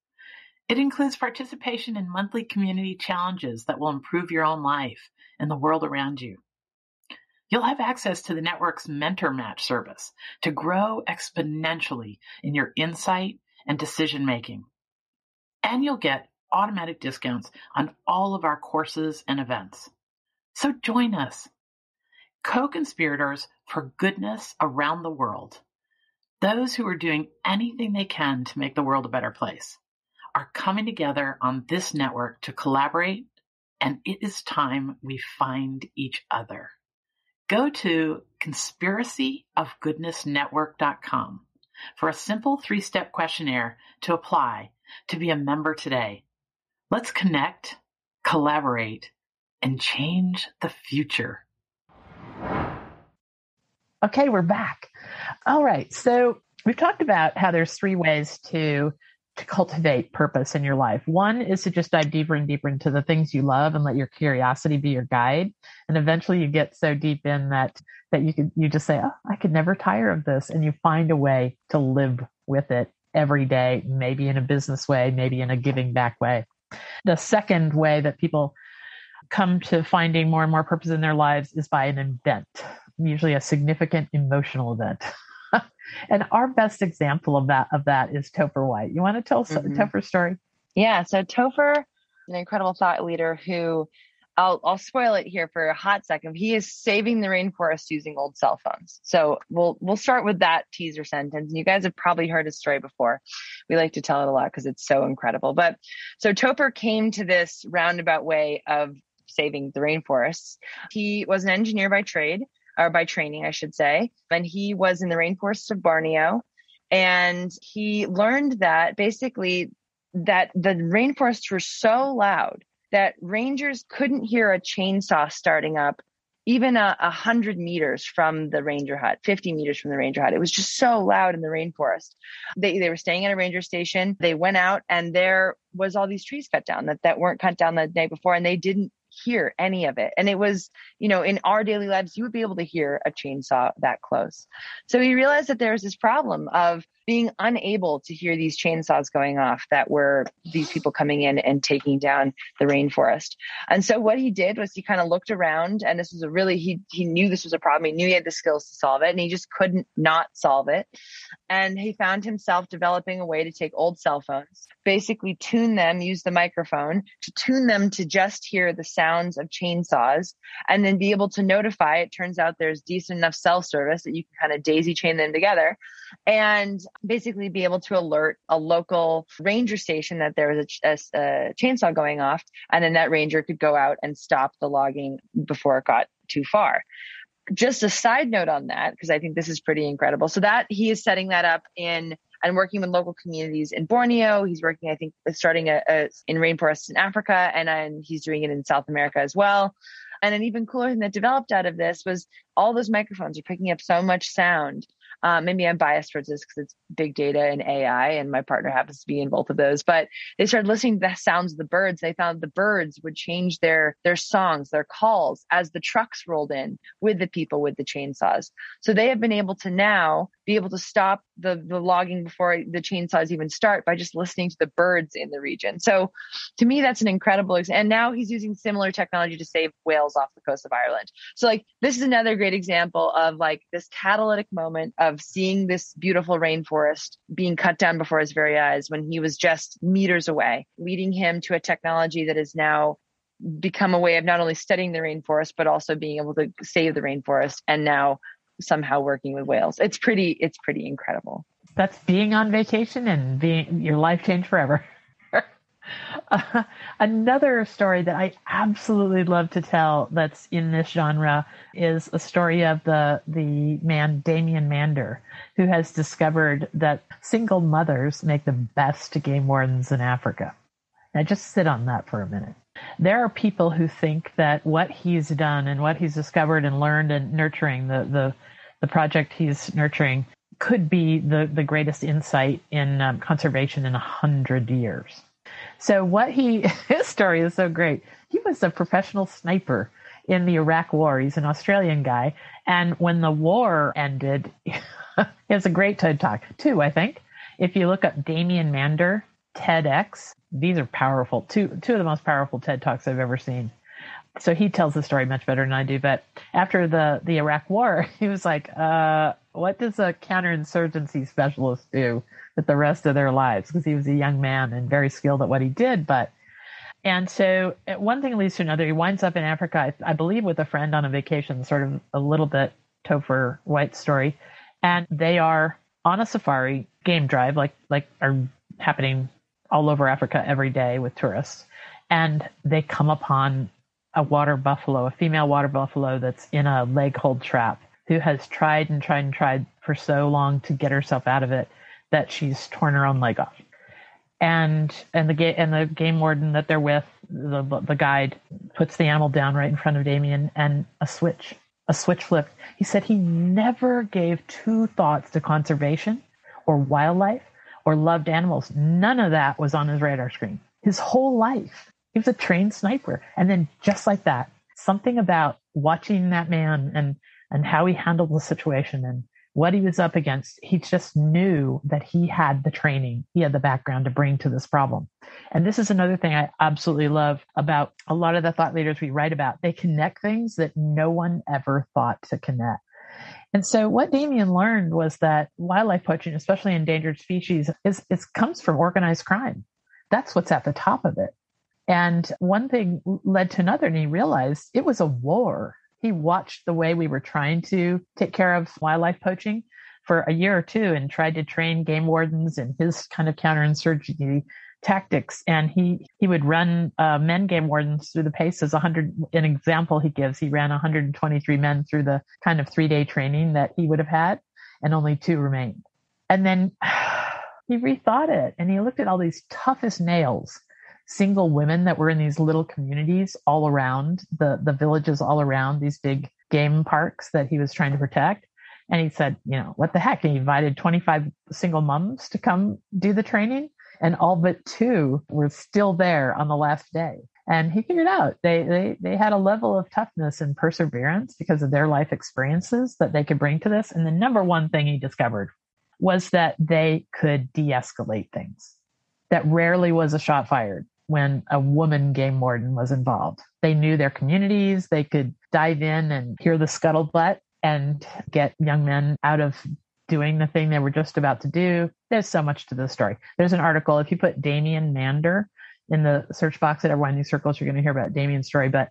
It includes participation in monthly community challenges that will improve your own life and the world around you. You'll have access to the network's Mentor Match service to grow exponentially in your insight and decision-making. And you'll get automatic discounts on all of our courses and events. So join us, co-conspirators for goodness around the world. Those who are doing anything they can to make the world a better place are coming together on this network to collaborate, and it is time we find each other. Go to conspiracy of goodness network dot com for a simple three-step questionnaire to apply to be a member today. Let's connect, collaborate, and change the future Okay, we're back. All right. So we've talked about how there's three ways to to cultivate purpose in your life. One is to just dive deeper and deeper into the things you love and let your curiosity be your guide. And eventually you get so deep in that, that you could, you just say, oh, I could never tire of this. And you find a way to live with it every day, maybe in a business way, maybe in a giving back way. The second way that people come to finding more and more purpose in their lives is by an event, usually a significant emotional event. And our best example of that of that is Topher White. You want to tell mm-hmm. Topher's story? Yeah. So Topher, an incredible thought leader who, I'll I'll spoil it here for a hot second. He is saving the rainforest using old cell phones. So we'll we'll start with that teaser sentence. You guys have probably heard his story before. We like to tell it a lot because it's so incredible. But so Topher came to this roundabout way of saving the rainforests. He was an engineer by trade. or by training, I should say. And he was in the rainforests of Borneo. And he learned that basically that the rainforests were so loud that rangers couldn't hear a chainsaw starting up even a, a hundred meters from the ranger hut, fifty meters from the ranger hut. It was just so loud in the rainforest. They they were staying at a ranger station. They went out and there was all these trees cut down that, that weren't cut down the day before. And they didn't hear any of it. And it was, you know, in our daily lives, you would be able to hear a chainsaw that close. So we realized that there was this problem of being unable to hear these chainsaws going off that were these people coming in and taking down the rainforest. And so what he did was he kind of looked around, and this was a really, he he knew this was a problem. He knew he had the skills to solve it, and he just couldn't not solve it. And he found himself developing a way to take old cell phones, basically tune them, use the microphone to tune them to just hear the sounds of chainsaws and then be able to notify. It turns out there's decent enough cell service that you can kind of daisy chain them together and basically be able to alert a local ranger station that there was a, a, a chainsaw going off. And then that ranger could go out and stop the logging before it got too far. Just a side note on that, because I think this is pretty incredible. So that he is setting that up in and working with local communities in Borneo. He's working, I think, starting a, a, in rainforests in Africa, and, and he's doing it in South America as well. And an even cooler thing that developed out of this was all those microphones are picking up so much sound. Um, maybe I'm biased towards this because it's big data and A I, and my partner happens to be in both of those. But they started listening to the sounds of the birds. They found the birds would change their their songs, their calls, as the trucks rolled in with the people with the chainsaws. So they have been able to now be able to stop the, the logging before the chainsaws even start by just listening to the birds in the region. So to me, that's an incredible example. And now he's using similar technology to save whales off the coast of Ireland. So like this is another great example of like this catalytic moment of seeing this beautiful rainforest being cut down before his very eyes when he was just meters away, leading him to a technology that is now become a way of not only studying the rainforest, but also being able to save the rainforest and now somehow working with whales. It's pretty, it's pretty incredible. That's being on vacation and being your life changed forever. uh, another story that I absolutely love to tell that's in this genre is a story of the, the man, Damien Mander, who has discovered that single mothers make the best game wardens in Africa. Now just sit on that for a minute. There are people who think that what he's done and what he's discovered and learned and nurturing, the the, the project he's nurturing, could be the, the greatest insight in um, conservation in a hundred years. So what he, his story is so great. He was a professional sniper in the Iraq War. He's an Australian guy. And when the war ended, he has a great TED Talk too, I think. If you look up Damien Mander, TEDx. These are powerful, two two of the most powerful TED Talks I've ever seen. So he tells the story much better than I do. But after the, the Iraq War, he was like, uh, what does a counterinsurgency specialist do with the rest of their lives? Because he was a young man and very skilled at what he did. But and so one thing leads to another. He winds up in Africa, I, I believe, with a friend on a vacation, sort of a little bit Topher White story. And they are on a safari game drive, like like are happening all over Africa every day with tourists, and they come upon a water buffalo, a female water buffalo that's in a leg hold trap, who has tried and tried and tried for so long to get herself out of it that she's torn her own leg off. And and the ga- and the game warden that they're with, the the guide, puts the animal down right in front of Damien, and a switch a switch flipped. He said he never gave two thoughts to conservation or wildlife or loved animals. None of that was on his radar screen. His whole life, he was a trained sniper. And then just like that, something about watching that man and, and how he handled the situation and what he was up against, he just knew that he had the training, he had the background to bring to this problem. And this is another thing I absolutely love about a lot of the thought leaders we write about. They connect things that no one ever thought to connect. And so what Damien learned was that wildlife poaching, especially endangered species, is, is comes from organized crime. That's what's at the top of it. And one thing led to another, and he realized it was a war. He watched the way we were trying to take care of wildlife poaching for a year or two and tried to train game wardens in his kind of counterinsurgency tactics. And he, he would run uh, men game wardens through the paces. one hundred, an example he gives, he ran one hundred twenty-three men through the kind of three-day training that he would have had, and only two remained. And then he rethought it, and he looked at all these toughest nails, single women that were in these little communities all around the, the villages all around these big game parks that he was trying to protect. And he said, you know, what the heck? And he invited twenty-five single moms to come do the training. And all but two were still there on the last day. And he figured out they, they, they had a level of toughness and perseverance because of their life experiences that they could bring to this. And the number one thing he discovered was that they could de-escalate things. That rarely was a shot fired when a woman game warden was involved. They knew their communities. They could dive in and hear the scuttlebutt and get young men out of doing the thing they were just about to do. There's so much to this story. There's an article. If you put Damien Mander in the search box at Ever Widening Circles, you're going to hear about Damien's story. But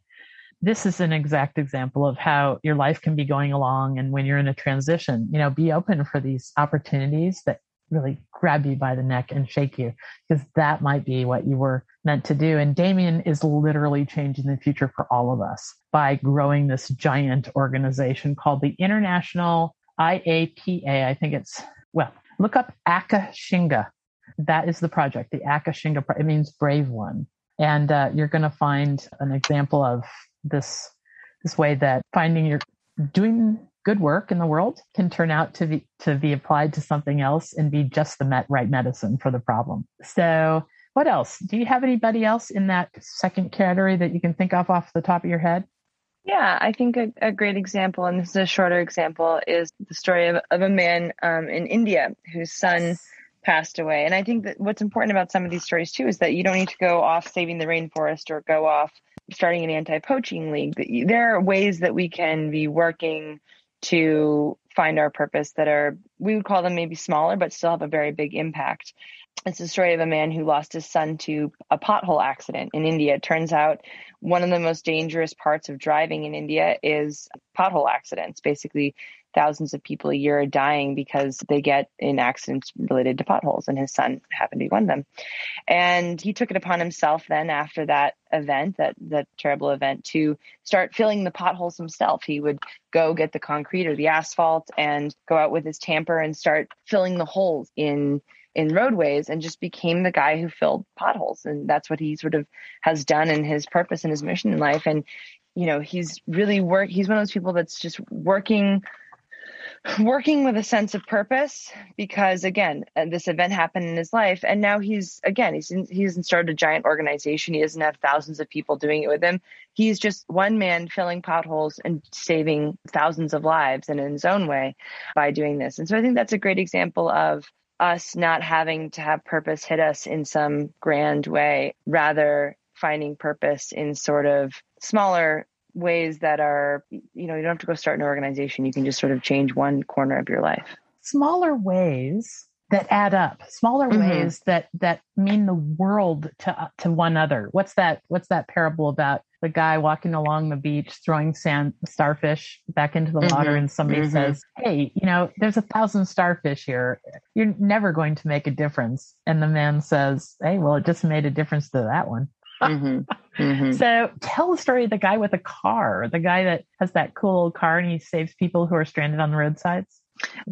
this is an exact example of how your life can be going along. And when you're in a transition, you know, be open for these opportunities that really grab you by the neck and shake you, because that might be what you were meant to do. And Damien is literally changing the future for all of us by growing this giant organization called the International I A P A. I think it's, well, look up Akashinga. That is the project, the Akashinga. Pro- it means brave one. And uh, you're going to find an example of this, this way that finding your doing good work in the world can turn out to be, to be applied to something else and be just the met, right medicine for the problem. So what else? Do you have anybody else in that second category that you can think of off the top of your head? Yeah, I think a, a great example, and this is a shorter example, is the story of, of a man um, in India whose son passed away. And I think that what's important about some of these stories too is that you don't need to go off saving the rainforest or go off starting an anti-poaching league. There are ways that we can be working to find our purpose that are, we would call them maybe smaller, but still have a very big impact. It's the story of a man who lost his son to a pothole accident in India. It turns out one of the most dangerous parts of driving in India is pothole accidents. Basically, thousands of people a year are dying because they get in accidents related to potholes, and his son happened to be one of them. And he took it upon himself then after that event, that, that terrible event, to start filling the potholes himself. He would go get the concrete or the asphalt and go out with his tamper and start filling the holes in in roadways, and just became the guy who filled potholes. And that's what he sort of has done in his purpose and his mission in life. And, you know, he's really work. He's one of those people that's just working, working with a sense of purpose, because again, this event happened in his life. And now he's, again, he's, in, he hasn't started a giant organization. He doesn't have thousands of people doing it with him. He's just one man filling potholes and saving thousands of lives, and in his own way, by doing this. And so I think that's a great example of us not having to have purpose hit us in some grand way, rather finding purpose in sort of smaller ways that are, you know, you don't have to go start an organization. You can just sort of change one corner of your life. Smaller ways that add up, smaller mm-hmm. ways that, that mean the world to, to one other. What's that, what's that parable about the guy walking along the beach, throwing sand, starfish back into the mm-hmm. water, and somebody mm-hmm. says, hey, you know, there's a thousand starfish here. You're never going to make a difference. And the man says, hey, well, it just made a difference to that one. Mm-hmm. Mm-hmm. So tell the story of the guy with a car, the guy that has that cool old car and he saves people who are stranded on the roadsides.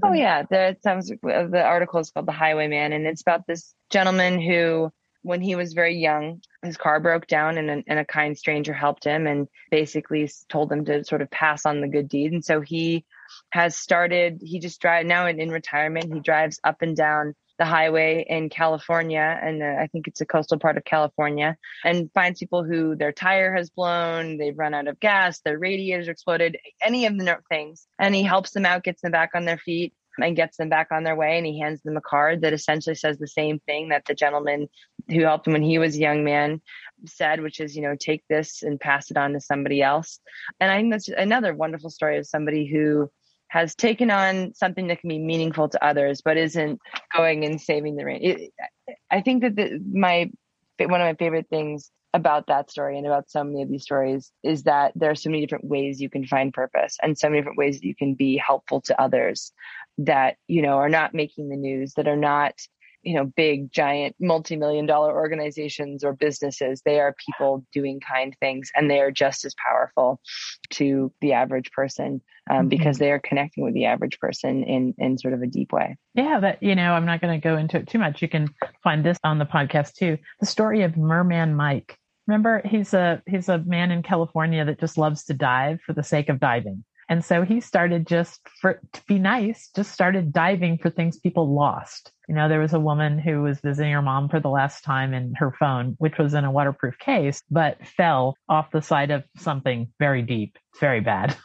Oh yeah. The, the article is called The Highwayman, and it's about this gentleman who When he was very young, his car broke down and a, and a kind stranger helped him and basically told him to sort of pass on the good deed. And so he has started, he just drives now in, in retirement, he drives up and down the highway in California. And uh, I think it's a coastal part of California, and finds people who their tire has blown, they've run out of gas, their radiators exploded, any of the things. And he helps them out, gets them back on their feet, and gets them back on their way. And he hands them a card that essentially says the same thing that the gentleman who helped him when he was a young man said, which is, you know, take this and pass it on to somebody else. And I think that's another wonderful story of somebody who has taken on something that can be meaningful to others, but isn't going and saving the rain. It, I think that the, my one of my favorite things about that story and about so many of these stories is that there are so many different ways you can find purpose and so many different ways that you can be helpful to others that, you know, are not making the news, that are not, you know, big, giant, multi-million dollar organizations or businesses. They are people doing kind things, and they are just as powerful to the average person um, mm-hmm. because they are connecting with the average person in, in sort of a deep way. Yeah. But, you know, I'm not going to go into it too much. You can find this on the podcast too. The story of Merman Mike. Remember, he's a, he's a man in California that just loves to dive for the sake of diving. And so he started just for, to be nice, just started diving for things people lost. You know, there was a woman who was visiting her mom for the last time and her phone, which was in a waterproof case, but fell off the side of something very deep. It's very bad.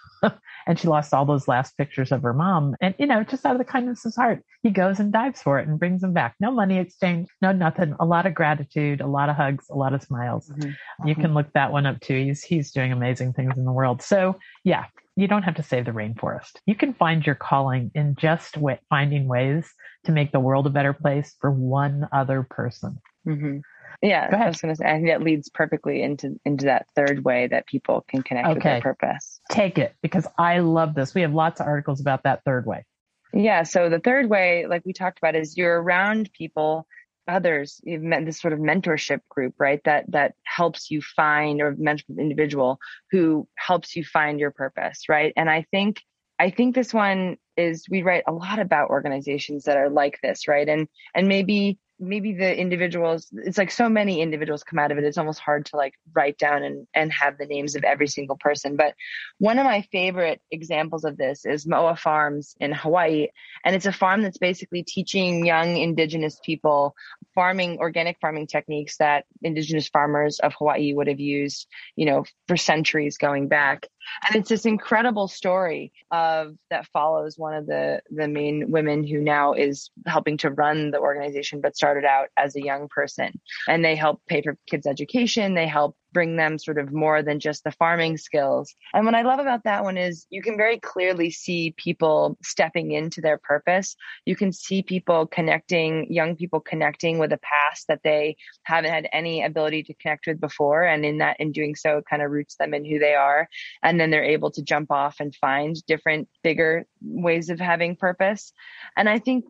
And she lost all those last pictures of her mom. And, you know, just out of the kindness of his heart, he goes and dives for it and brings them back. No money exchange, no nothing. A lot of gratitude, a lot of hugs, a lot of smiles. Mm-hmm. You can look that one up too. He's, he's doing amazing things in the world. So yeah, you don't have to save the rainforest. You can find your calling in just w- finding ways to make the world a better place for one other person. Mm-hmm. Yeah, I was going to say, I think that leads perfectly into into that third way that people can connect okay. with their purpose. Take it, because I love this. We have lots of articles about that third way. Yeah, so the third way, like we talked about, is you're around people, others. You've met this sort of mentorship group, right? That that helps you find, or mentorship individual who helps you find your purpose, right? And I think I think this one is, we write a lot about organizations that are like this, right? And and maybe. maybe the individuals, it's like so many individuals come out of it. It's almost hard to like write down and, and have the names of every single person. But one of my favorite examples of this is Mā'o Farms in Hawaii. And it's a farm that's basically teaching young indigenous people farming, organic farming techniques that indigenous farmers of Hawaii would have used, you know, for centuries going back. And it's this incredible story of that follows one of the, the main women who now is helping to run the organization, but started out as a young person. And they help pay for kids' education. They help bring them sort of more than just the farming skills. And what I love about that one is you can very clearly see people stepping into their purpose. You can see people connecting, young people connecting with a past that they haven't had any ability to connect with before. And in that, in doing so, it kind of roots them in who they are. And then they're able to jump off and find different, bigger ways of having purpose. And I think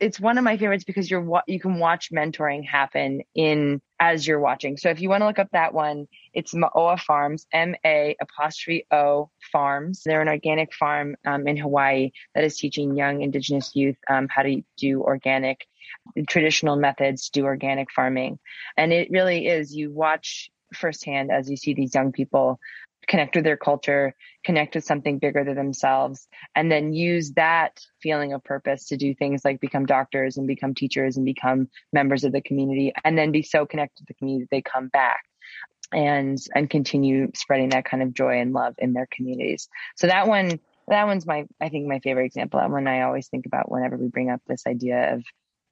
it's one of my favorites because you're you can watch mentoring happen in as you're watching. So if you want to look up that one, it's Mā'o Farms, M-A apostrophe O Farms. They're an organic farm um, in Hawaii that is teaching young indigenous youth um, how to do organic, traditional methods, do organic farming. And it really is, you watch firsthand as you see these young people connect with their culture, connect with something bigger than themselves, and then use that feeling of purpose to do things like become doctors and become teachers and become members of the community, and then be so connected to the community that they come back and and continue spreading that kind of joy and love in their communities. So that one, that one's my, I think my favorite example. That one I always think about whenever we bring up this idea of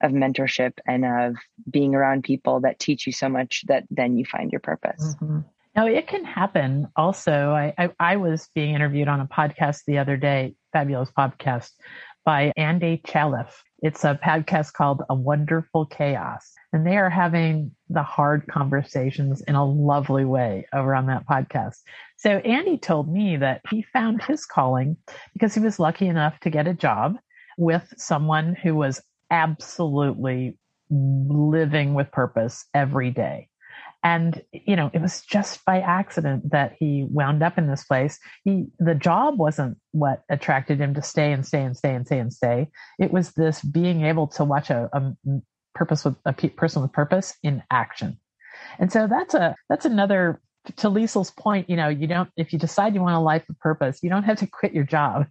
of mentorship and of being around people that teach you so much that then you find your purpose. Mm-hmm. Now, it can happen also. I, I, I was being interviewed on a podcast the other day, fabulous podcast, by Andy Chalif. It's a podcast called A Wonderful Chaos. And they are having the hard conversations in a lovely way over on that podcast. So Andy told me that he found his calling because he was lucky enough to get a job with someone who was absolutely living with purpose every day. And, you know, it was just by accident that he wound up in this place. He, the job wasn't what attracted him to stay and stay and stay and stay and stay. It was this being able to watch a, a purpose with a person with purpose in action. And so that's a, that's another, to Liesl's point, you know, you don't, if you decide you want a life of purpose, you don't have to quit your job.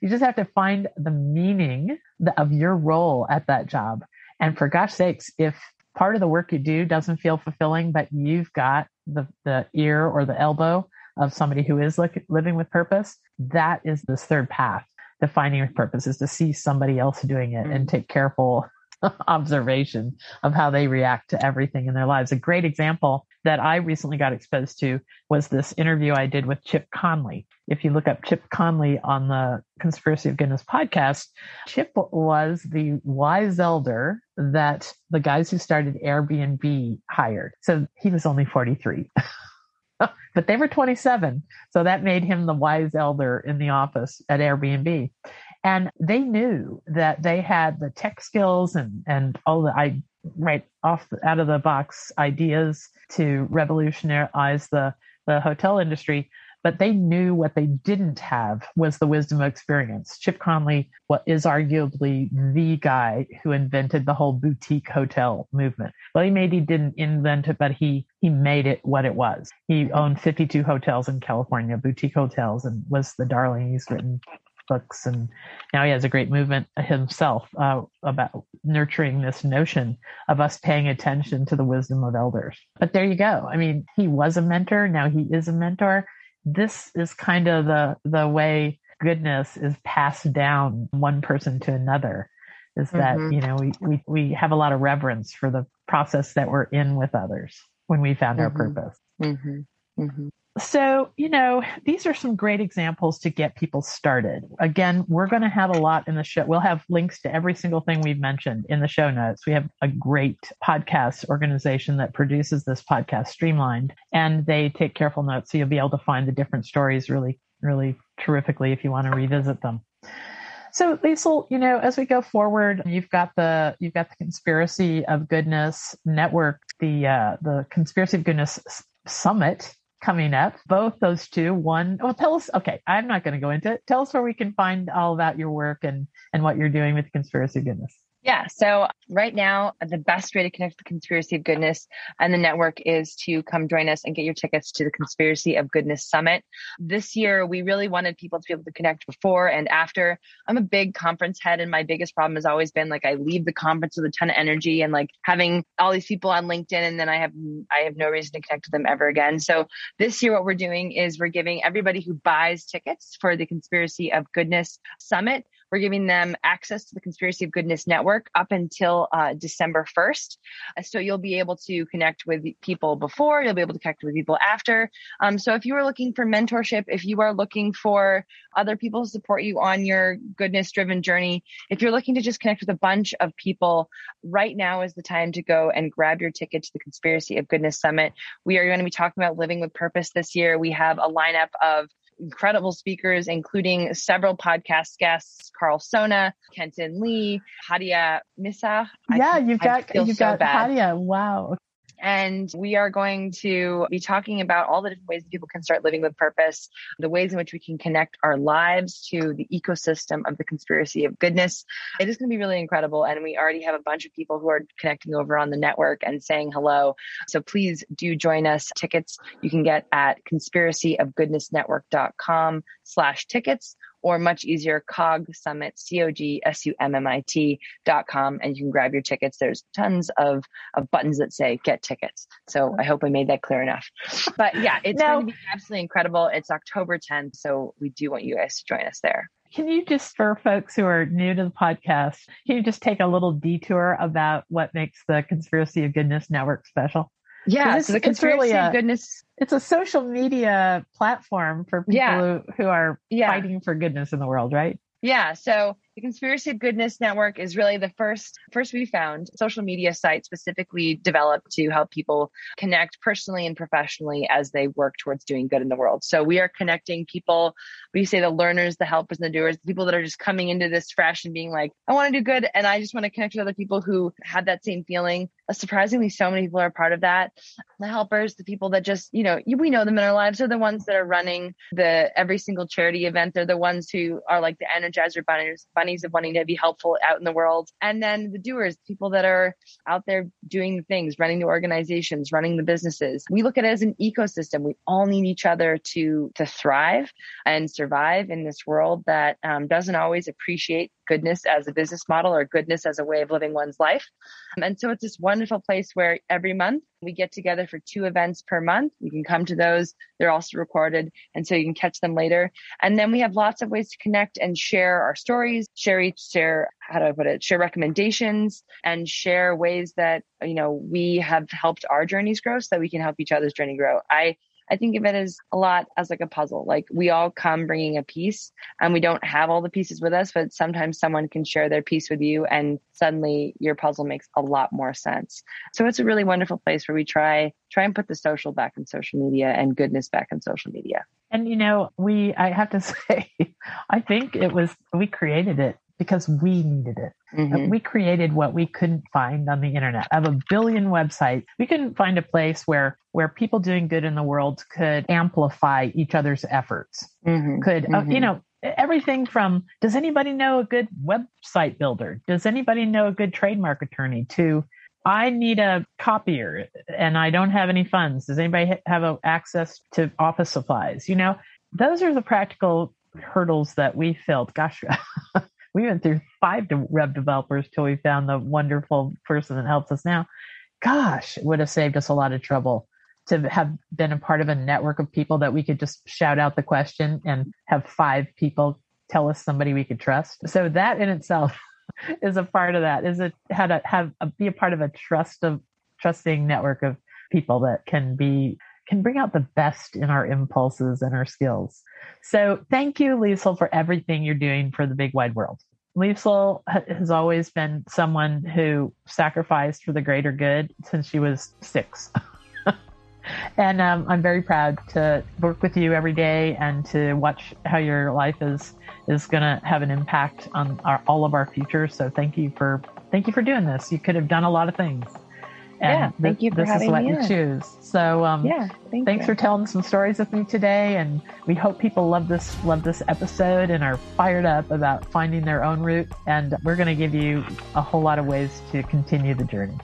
You just have to find the meaning of your role at that job. And for gosh sakes, if part of the work you do doesn't feel fulfilling, but you've got the, the ear or the elbow of somebody who is look, living with purpose, that is this third path to finding your purpose, is to see somebody else doing it and take careful observation of how they react to everything in their lives. A great example that I recently got exposed to was this interview I did with Chip Conley. If you look up Chip Conley on the Conspiracy of Goodness podcast, Chip was the wise elder that the guys who started Airbnb hired. So he was only forty-three, but they were twenty-seven. So that made him the wise elder in the office at Airbnb. And they knew that they had the tech skills and, and all the I, right off the, out of the box ideas to revolutionize the, the hotel industry. But they knew what they didn't have was the wisdom of experience. Chip Conley is arguably the guy who invented the whole boutique hotel movement. Well, he maybe didn't invent it, but he he made it what it was. He owned fifty-two hotels in California, boutique hotels, and was the darling. He's written books, and now he has a great movement himself uh, about nurturing this notion of us paying attention to the wisdom of elders. But there you go. I mean, he was a mentor. Now he is a mentor. This is kind of the, the way goodness is passed down one person to another, is that, mm-hmm. you know, we, we, we have a lot of reverence for the process that we're in with others when we found mm-hmm. our purpose. Mm-hmm. Mm-hmm. So, you know, these are some great examples to get people started. Again, we're going to have a lot in the show. We'll have links to every single thing we've mentioned in the show notes. We have a great podcast organization that produces this podcast, Streamlined, and they take careful notes. So you'll be able to find the different stories really, really terrifically if you want to revisit them. So, Liesl, you know, as we go forward, you've got the you've got the Conspiracy of Goodness Network, the uh, the Conspiracy of Goodness Summit coming up. Both those two, one, well, tell us, okay, I'm not going to go into it. Tell us where we can find all about your work and, and what you're doing with the Conspiracy of Goodness. Yeah. So right now, the best way to connect with the Conspiracy of Goodness and the network is to come join us and get your tickets to the Conspiracy of Goodness Summit. This year, we really wanted people to be able to connect before and after. I'm a big conference head, and my biggest problem has always been like I leave the conference with a ton of energy and like having all these people on LinkedIn, and then I have I have no reason to connect with them ever again. So this year, what we're doing is we're giving everybody who buys tickets for the Conspiracy of Goodness Summit, we're giving them access to the Conspiracy of Goodness Network up until uh, December first. So you'll be able to connect with people before, you'll be able to connect with people after. Um, so if you are looking for mentorship, if you are looking for other people to support you on your goodness-driven journey, if you're looking to just connect with a bunch of people, right now is the time to go and grab your ticket to the Conspiracy of Goodness Summit. We are going to be talking about living with purpose this year. We have a lineup of incredible speakers, including several podcast guests, Carl Sona, Kenton Lee, Hadia Missah. Yeah, I, you've got, you've so got bad. Hadia. Wow. And we are going to be talking about all the different ways that people can start living with purpose, the ways in which we can connect our lives to the ecosystem of the Conspiracy of Goodness. It is going to be really incredible. And we already have a bunch of people who are connecting over on the network and saying hello. So please do join us. Tickets you can get at conspiracyofgoodnessnetwork.com slash tickets. Or much easier, C O G Summit, C O G S U M M I T dot com. And you can grab your tickets. There's tons of, of buttons that say get tickets. So I hope I made that clear enough. But yeah, it's now, going to be absolutely incredible. It's October tenth. So we do want you guys to join us there. Can you just, for folks who are new to the podcast, can you just take a little detour about what makes the Conspiracy of Goodness Network special? Yeah, it's, so the Conspiracy it's really a, of Goodness. It's a social media platform for people yeah. who, who are yeah. fighting for goodness in the world, right? Yeah. So the Conspiracy of Goodness Network is really the first, first we found social media site specifically developed to help people connect personally and professionally as they work towards doing good in the world. So we are connecting people, we say the learners, the helpers, and the doers, the people that are just coming into this fresh and being like, I want to do good. And I just want to connect with other people who have that same feeling. Surprisingly, so many people are part of that. The helpers, the people that just, you know, we know them in our lives, are the ones that are running the every single charity event. They're the ones who are like the Energizer bunnies, bunnies twenties of wanting to be helpful out in the world. And then the doers, people that are out there doing the things, running the organizations, running the businesses. We look at it as an ecosystem. We all need each other to, to thrive and survive in this world that um, doesn't always appreciate goodness as a business model or goodness as a way of living one's life. And so it's this wonderful place where every month we get together for two events per month. You can come to those. They're also recorded, and so you can catch them later. And then we have lots of ways to connect and share our stories, share each, share, how do I put it, share recommendations and share ways that, you know, we have helped our journeys grow so that we can help each other's journey grow. I I think of it as a lot as like a puzzle. Like we all come bringing a piece and we don't have all the pieces with us, but sometimes someone can share their piece with you and suddenly your puzzle makes a lot more sense. So it's a really wonderful place where we try, try and put the social back in social media and goodness back in social media. And, you know, we, I have to say, I think it was, we created it because we needed it. Mm-hmm. We created what we couldn't find on the internet. Of a billion websites, we couldn't find a place where where people doing good in the world could amplify each other's efforts. Mm-hmm. Could, mm-hmm. Uh, you know, everything from, does anybody know a good website builder? Does anybody know a good trademark attorney? To, I need a copier and I don't have any funds. Does anybody have a, access to office supplies? You know, those are the practical hurdles that we filled. Gosh, we went through five web developers till we found the wonderful person that helps us now. Gosh, it would have saved us a lot of trouble to have been a part of a network of people that we could just shout out the question and have five people tell us somebody we could trust. So that in itself is a part of that, is it how to have a, be a part of a trust of trusting network of people that can be can bring out the best in our impulses and our skills. So thank you, Liesl, for everything you're doing for the big wide world. Liesl has always been someone who sacrificed for the greater good since she was six. And um, I'm very proud to work with you every day and to watch how your life is is going to have an impact on our, all of our future. So thank you for thank you for doing this. You could have done a lot of things. And yeah, thank you for having me. This is what you choose. So um, yeah, thank thanks you. for telling some stories with me today. And we hope people love this, love this episode and are fired up about finding their own route. And we're going to give you a whole lot of ways to continue the journey.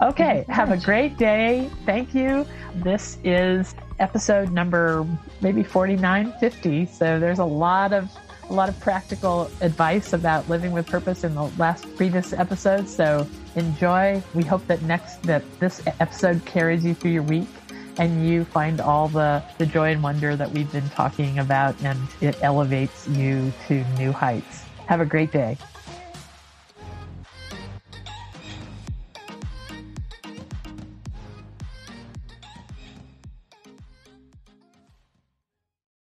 Okay, have a great day. Thank you. This is episode number maybe forty-nine, fifty. So there's a lot of a lot of practical advice about living with purpose in the last previous episode. So enjoy. We hope that next that this episode carries you through your week and you find all the, the joy and wonder that we've been talking about, and it elevates you to new heights. Have a great day.